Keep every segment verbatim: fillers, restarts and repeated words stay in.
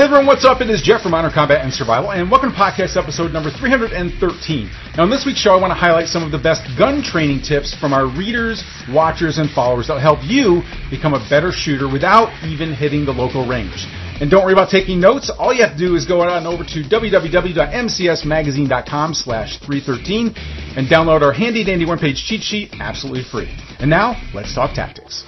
Hey everyone, what's up? It is Jeff from Modern Combat and Survival, and welcome to podcast episode number three hundred thirteen. Now, in this week's show, I want to highlight some of the best gun training tips from our readers, watchers, and followers that will help you become a better shooter without even hitting the local range. And don't worry about taking notes. All you have to do is go on over to w w w dot m c s magazine dot com slash three thirteen and download our handy-dandy one-page cheat sheet absolutely free. And now, let's talk tactics.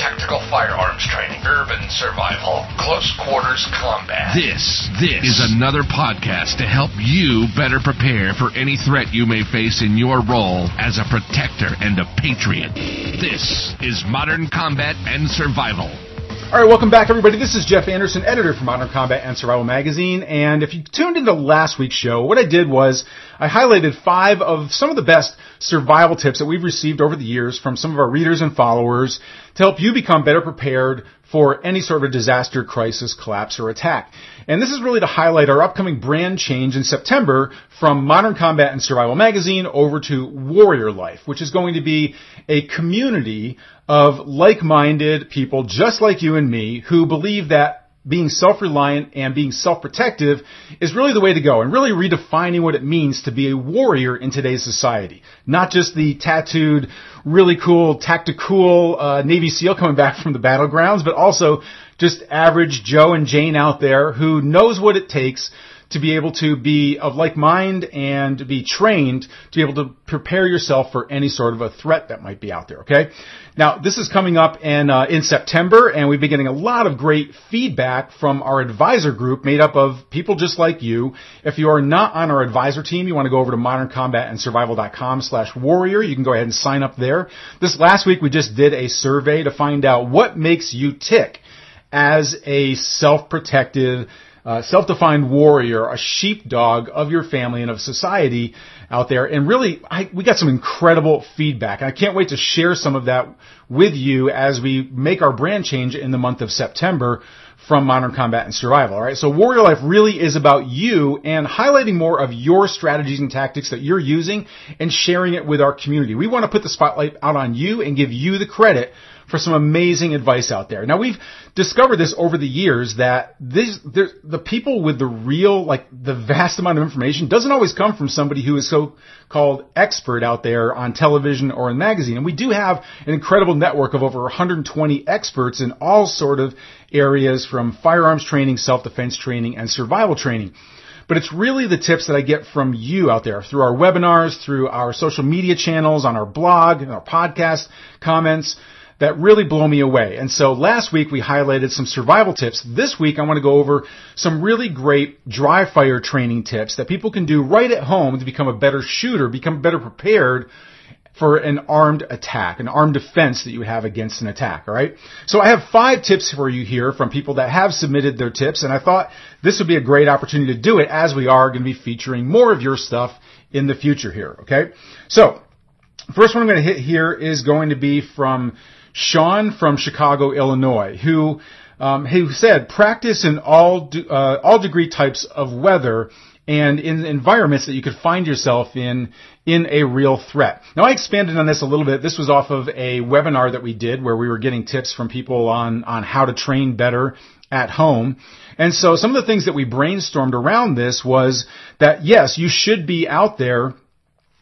Tactical firearms training, urban survival, close quarters combat. This, this is another podcast to help you better prepare for any threat you may face in your role as a protector and a patriot. This is Modern Combat and Survival. All right, welcome back, everybody. This is Jeff Anderson, editor for Modern Combat and Survival Magazine. And if you tuned into last week's show, what I did was I highlighted five of some of the best survival tips that we've received over the years from some of our readers and followers to help you become better prepared for any sort of a disaster, crisis, collapse, or attack. And this is really to highlight our upcoming brand change in September from Modern Combat and Survival Magazine over to Warrior Life, which is going to be a community of like-minded people just like you and me who believe that being self-reliant and being self-protective is really the way to go, and really redefining what it means to be a warrior in today's society. Not just the tattooed, really cool, tactical uh, Navy SEAL coming back from the battlegrounds, but also just average Joe and Jane out there who knows what it takes to be able to be of like mind and to be trained to be able to prepare yourself for any sort of a threat that might be out there, okay? Now, this is coming up in, uh, in September, and we've been getting a lot of great feedback from our advisor group made up of people just like you. If you are not on our advisor team, you want to go over to modern combat and survival dot com slash warrior. You can go ahead and sign up there. This last week, we just did a survey to find out what makes you tick as a self-protective Uh, self-defined warrior, a sheepdog of your family and of society out there. And really, I, we got some incredible feedback. And I can't wait to share some of that with you as we make our brand change in the month of September from Modern Combat and Survival. All right. So Warrior Life really is about you and highlighting more of your strategies and tactics that you're using and sharing it with our community. We want to put the spotlight out on you and give you the credit for some amazing advice out there. Now, we've discovered this over the years that this, the people with the real, like the vast amount of information doesn't always come from somebody who is so-called expert out there on television or in magazine. And we do have an incredible network of over one hundred twenty experts in all sort of areas from firearms training, self-defense training, and survival training. But it's really the tips that I get from you out there through our webinars, through our social media channels, on our blog, and our podcast comments, that really blow me away. And so last week we highlighted some survival tips. This week I want to go over some really great dry fire training tips that people can do right at home to become a better shooter, become better prepared for an armed attack, an armed defense that you have against an attack, all right? So I have five tips for you here from people that have submitted their tips, and I thought this would be a great opportunity to do it as we are going to be featuring more of your stuff in the future here, okay? So first one I'm going to hit here is going to be from Sean from Chicago, Illinois, who um, who said, practice in all de- uh, all degree types of weather and in environments that you could find yourself in in a real threat. Now, I expanded on this a little bit. This was off of a webinar that we did where we were getting tips from people on on how to train better at home. And so some of the things that we brainstormed around this was that, yes, you should be out there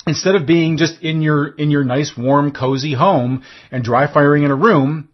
instead of being just in your in your nice, warm, cozy home and dry firing in a room.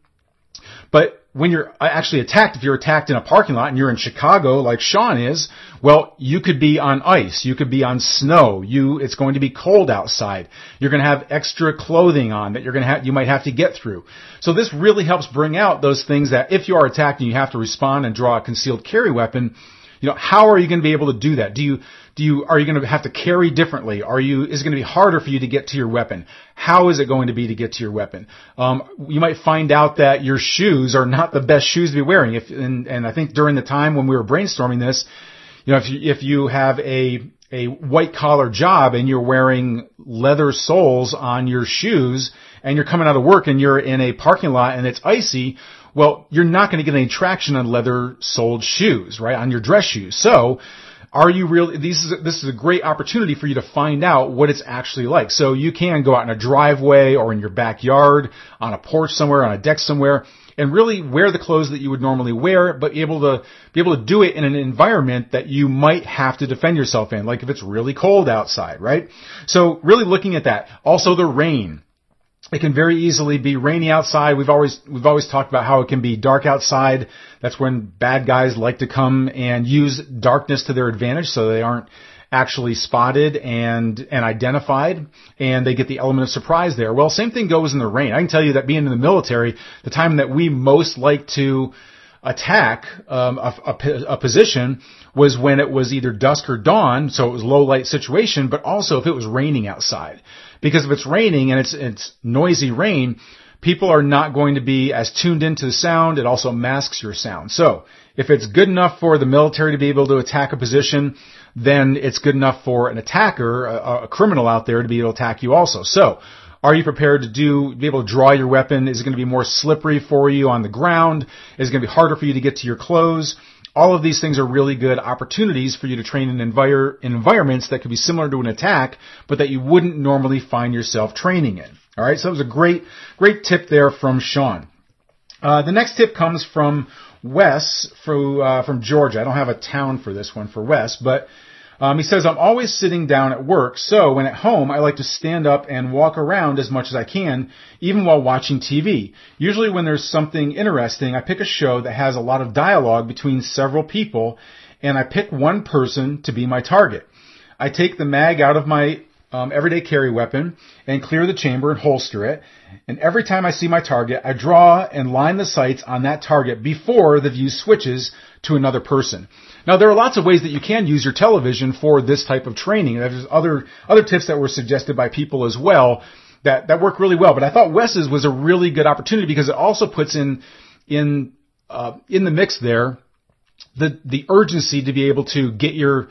But when you're actually attacked, if you're attacked in a parking lot and you're in Chicago like Sean is, well, you could be on ice. You could be on snow. You, it's going to be cold outside. You're going to have extra clothing on that you're going to have, you might have to get through. So this really helps bring out those things that if you are attacked and you have to respond and draw a concealed carry weapon, you know, how are you going to be able to do that? Do you, do you, are you going to have to carry differently? Are you, is it going to be harder for you to get to your weapon? How is it going to be to get to your weapon? Um, you might find out that your shoes are not the best shoes to be wearing. If, and, and I think during the time when we were brainstorming this, you know, if you, if you have a, a white collar job and you're wearing leather soles on your shoes and you're coming out of work and you're in a parking lot and it's icy, well, you're not going to get any traction on leather-soled shoes, right, on your dress shoes. So Are you really, this is, this is a great opportunity for you to find out what it's actually like. So you can go out in a driveway or in your backyard, on a porch somewhere, on a deck somewhere, and really wear the clothes that you would normally wear, but be able to, be able to do it in an environment that you might have to defend yourself in, like if it's really cold outside, right? So really looking at that. Also the rain. It can very easily be rainy outside. We've always, we've always talked about how it can be dark outside. That's when bad guys like to come and use darkness to their advantage so they aren't actually spotted and, and identified, and they get the element of surprise there. Well, same thing goes in the rain. I can tell you that being in the military, the time that we most like to attack um, a, a, a position was when it was either dusk or dawn, so it was low light situation, but also if it was raining outside. Because if it's raining and it's it's noisy rain, people are not going to be as tuned into the sound. It also masks your sound. So if it's good enough for the military to be able to attack a position, then it's good enough for an attacker, a, a criminal out there, to be able to attack you also. So are you prepared to do, be able to draw your weapon? Is it going to be more slippery for you on the ground? Is it going to be harder for you to get to your clothes? All of these things are really good opportunities for you to train in, envir- in environments that could be similar to an attack, but that you wouldn't normally find yourself training in. All right, so that was a great, great tip there from Sean. Uh, the next tip comes from Wes from, uh, from Georgia. I don't have a town for this one for Wes, but Um, he says, I'm always sitting down at work, so when at home, I like to stand up and walk around as much as I can, even while watching T V. Usually when there's something interesting, I pick a show that has a lot of dialogue between several people, and I pick one person to be my target. I take the mag out of my um, everyday carry weapon and clear the chamber and holster it, and every time I see my target, I draw and line the sights on that target before the view switches to another person. Now, there are lots of ways that you can use your television for this type of training. There's other other tips that were suggested by people as well that, that work really well. But I thought Wes's was a really good opportunity because it also puts in in uh, in the mix there the the urgency to be able to get your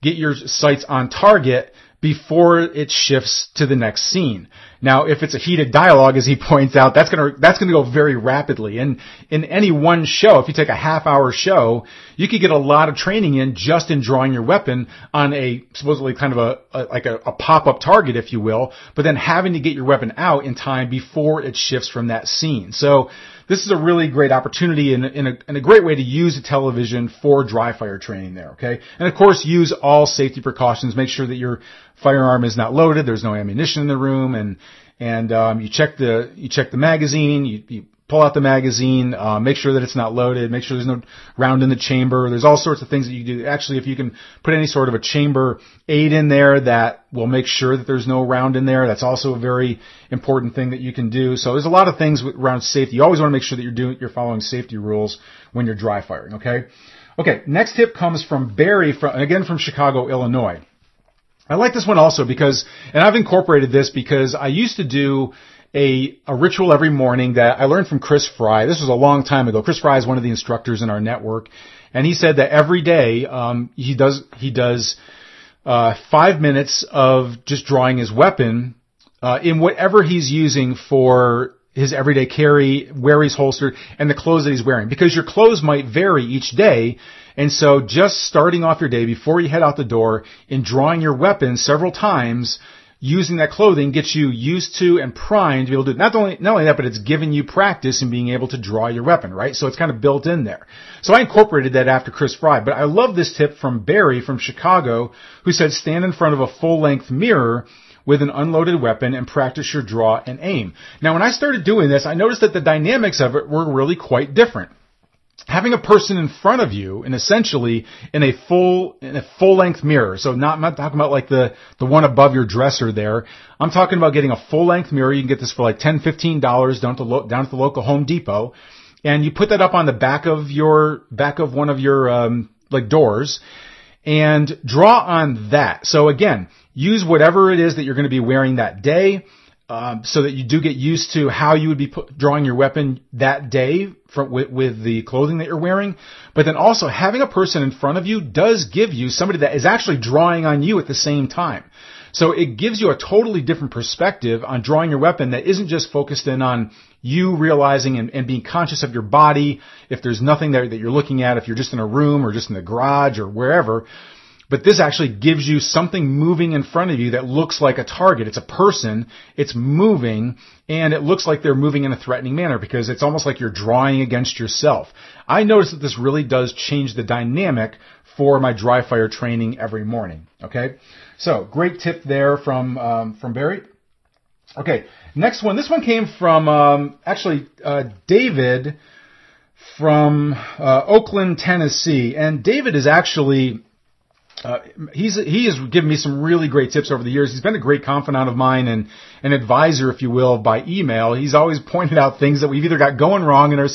get your sights on target before it shifts to the next scene. Now, if it's a heated dialogue, as he points out, that's gonna, that's gonna go very rapidly. And in any one show, if you take a half hour show, you could get a lot of training in just in drawing your weapon on a supposedly kind of a, a like a, a pop-up target, if you will, but then having to get your weapon out in time before it shifts from that scene. So this is a really great opportunity and, and, a, and a great way to use a television for dry fire training there, okay? And of course, use all safety precautions. Make sure that your firearm is not loaded, there's no ammunition in the room, and and um, you check the you check the magazine, you, you pull out the magazine, uh, make sure that it's not loaded, make sure there's no round in the chamber. There's all sorts of things that you do. Actually, if you can put any sort of a chamber aid in there that will make sure that there's no round in there, that's also a very important thing that you can do. So there's a lot of things around safety. You always want to make sure that you're doing you're following safety rules when you're dry firing. Okay, okay. Next tip comes from Barry from again from Chicago, Illinois. I like this one also because, and I've incorporated this because I used to do a, a ritual every morning that I learned from Chris Fry. This was a long time ago. Chris Fry is one of the instructors in our network, and he said that every day, um, he does, he does, uh, five minutes of just drawing his weapon, uh, in whatever he's using for his everyday carry, where he's holstered, and the clothes that he's wearing. Because your clothes might vary each day, and so just starting off your day before you head out the door and drawing your weapon several times using that clothing gets you used to and primed to be able to do it. Not only, not only that, but it's giving you practice in being able to draw your weapon, right? So it's kind of built in there. So I incorporated that after Chris Fry, but I love this tip from Barry from Chicago, who said stand in front of a full-length mirror with an unloaded weapon and practice your draw and aim. Now, when I started doing this, I noticed that the dynamics of it were really quite different. Having a person in front of you and essentially in a full, in a full length mirror. So not, I'm not talking about like the, the one above your dresser there. I'm talking about getting a full length mirror. You can get this for like ten, fifteen dollars down to lo- down at the local Home Depot. And you put that up on the back of your, back of one of your, um, like doors. And draw on that. So again, use whatever it is that you're going to be wearing that day, um, so that you do get used to how you would be put, drawing your weapon that day from, with, with the clothing that you're wearing. But then also having a person in front of you does give you somebody that is actually drawing on you at the same time. So it gives you a totally different perspective on drawing your weapon that isn't just focused in on you realizing and, and being conscious of your body, if there's nothing there that you're looking at, if you're just in a room or just in the garage or wherever, But this actually gives you something moving in front of you that looks like a target. It's a person, it's moving, and it looks like they're moving in a threatening manner because it's almost like you're drawing against yourself. I noticed that this really does change the dynamic for my dry fire training every morning. Okay, so great tip there from um, from Barry. Okay, next one. This one came from um, actually uh, David from uh, Oakland, Tennessee, and David is actually. Uh, he's, he has given me some really great tips over the years. He's been a great confidant of mine and an advisor, if you will, by email. He's always pointed out things that we've either got going wrong in our,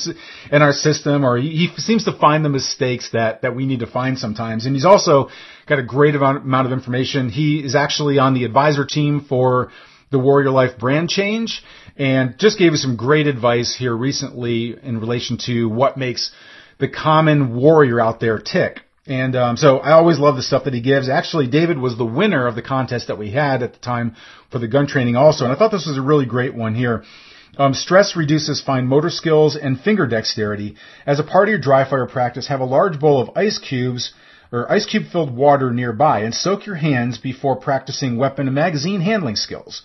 in our system, or he, he seems to find the mistakes that, that we need to find sometimes. And he's also got a great amount of information. He is actually on the advisor team for the Warrior Life brand change and just gave us some great advice here recently in relation to what makes the common warrior out there tick. And um, so I always love the stuff that he gives. Actually, David was the winner of the contest that we had at the time for the gun training also. And I thought this was a really great one here. Um, stress reduces fine motor skills and finger dexterity. As a part of your dry fire practice, have a large bowl of ice cubes or ice cube filled water nearby and soak your hands before practicing weapon and magazine handling skills.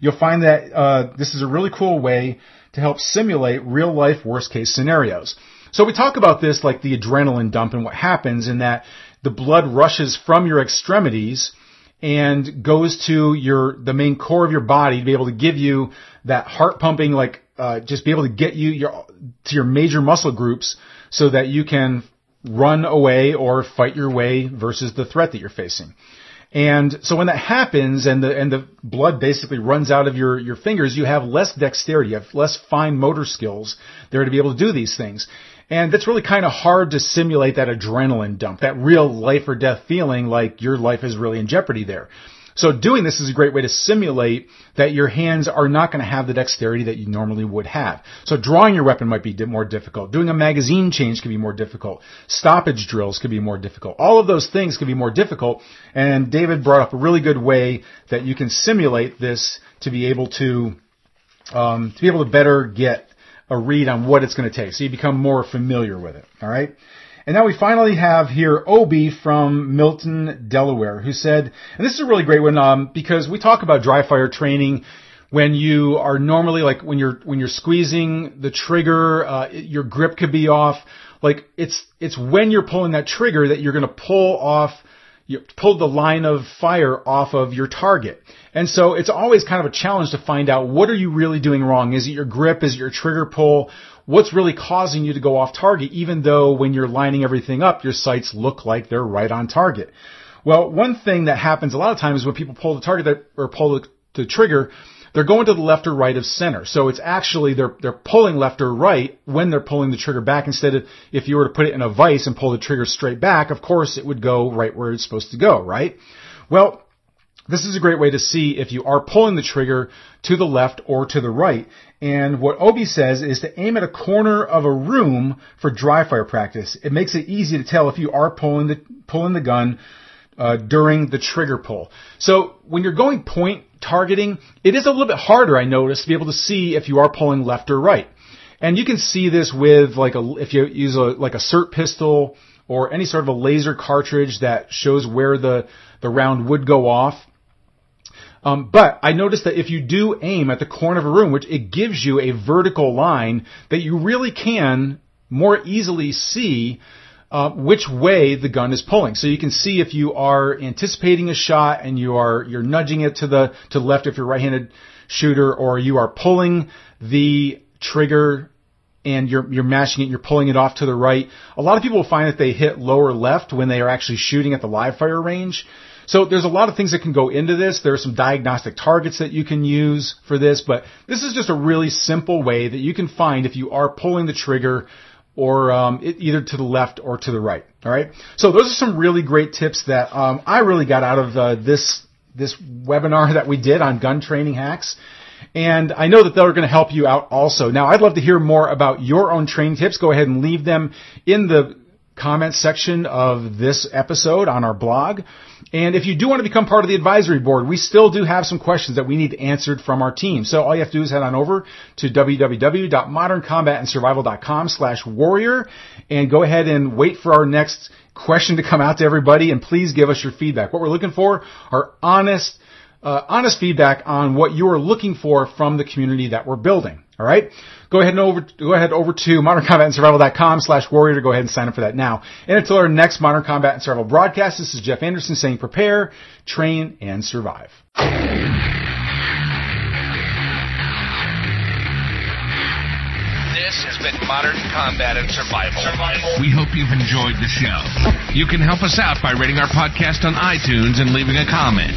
You'll find that uh, this is a really cool way to help simulate real life worst case scenarios. So we talk about this like the adrenaline dump and what happens in that the blood rushes from your extremities and goes to your the main core of your body to be able to give you that heart pumping, like uh, just be able to get you your, to your major muscle groups so that you can run away or fight your way versus the threat that you're facing. And so when that happens and the and the blood basically runs out of your, your fingers, you have less dexterity, you have less fine motor skills there to be able to do these things. And that's really kind of hard to simulate that adrenaline dump, that real life or death feeling like your life is really in jeopardy there. So doing this is a great way to simulate that your hands are not going to have the dexterity that you normally would have. So drawing your weapon might be more difficult. Doing a magazine change could be more difficult. Stoppage drills could be more difficult. All of those things could be more difficult. And David brought up a really good way that you can simulate this to be able to, um, to be able to better get a read on what it's going to take. So you become more familiar with it. All right. And now we finally have here Obi from Milton, Delaware, who said, and this is a really great one um, because we talk about dry fire training when you are normally like when you're when you're squeezing the trigger, uh, your grip could be off. Like it's it's when you're pulling that trigger that you're going to pull off, you pull the line of fire off of your target. And so it's always kind of a challenge to find out what are you really doing wrong. Is it your grip? Is it your trigger pull? What's really causing you to go off target, even though when you're lining everything up, your sights look like they're right on target? Well, one thing that happens a lot of times is when people pull the target that, or pull the, the trigger, they're going to the left or right of center. So it's actually they're they're pulling left or right when they're pulling the trigger back. Instead of if you were to put it in a vise and pull the trigger straight back, of course it would go right where it's supposed to go, right? Well, this is a great way to see if you are pulling the trigger to the left or to the right. And what Obi says is to aim at a corner of a room for dry fire practice. It makes it easy to tell if you are pulling the pulling the gun uh, during the trigger pull. So when you're going point targeting, it is a little bit harder, I noticed, to be able to see if you are pulling left or right. And you can see this with like a if you use a like a cert pistol or any sort of a laser cartridge that shows where the the round would go off. Um, but I noticed that if you do aim at the corner of a room, which it gives you a vertical line that you really can more easily see uh, which way the gun is pulling. So you can see if you are anticipating a shot and you are you're nudging it to the to the left if you're a right-handed shooter, or you are pulling the trigger and you're you're mashing it, you're pulling it off to the right. A lot of people will find that they hit lower left when they are actually shooting at the live fire range. So there's a lot of things that can go into this. There are some diagnostic targets that you can use for this, but this is just a really simple way that you can find if you are pulling the trigger or um, it, either to the left or to the right. All right. So those are some really great tips that um, I really got out of uh, this this webinar that we did on gun training hacks. And I know that they're going to help you out also. Now, I'd love to hear more about your own training tips. Go ahead and leave them in the comment section of this episode on our blog. And if you do want to become part of the advisory board, we still do have some questions that we need answered from our team. So all you have to do is head on over to w w w dot modern combat and survival dot com slash warrior and go ahead and wait for our next question to come out to everybody. And please give us your feedback. What we're looking for are honest, uh, honest feedback on what you are looking for from the community that we're building. All right. Go ahead and over, go ahead over to modern combat and survival dot com slash warrior to go ahead and sign up for that now. And until our next Modern Combat and Survival broadcast, this is Jeff Anderson saying prepare, train, and survive. This has been Modern Combat and Survival. Survival. We hope you've enjoyed the show. You can help us out by rating our podcast on iTunes and leaving a comment.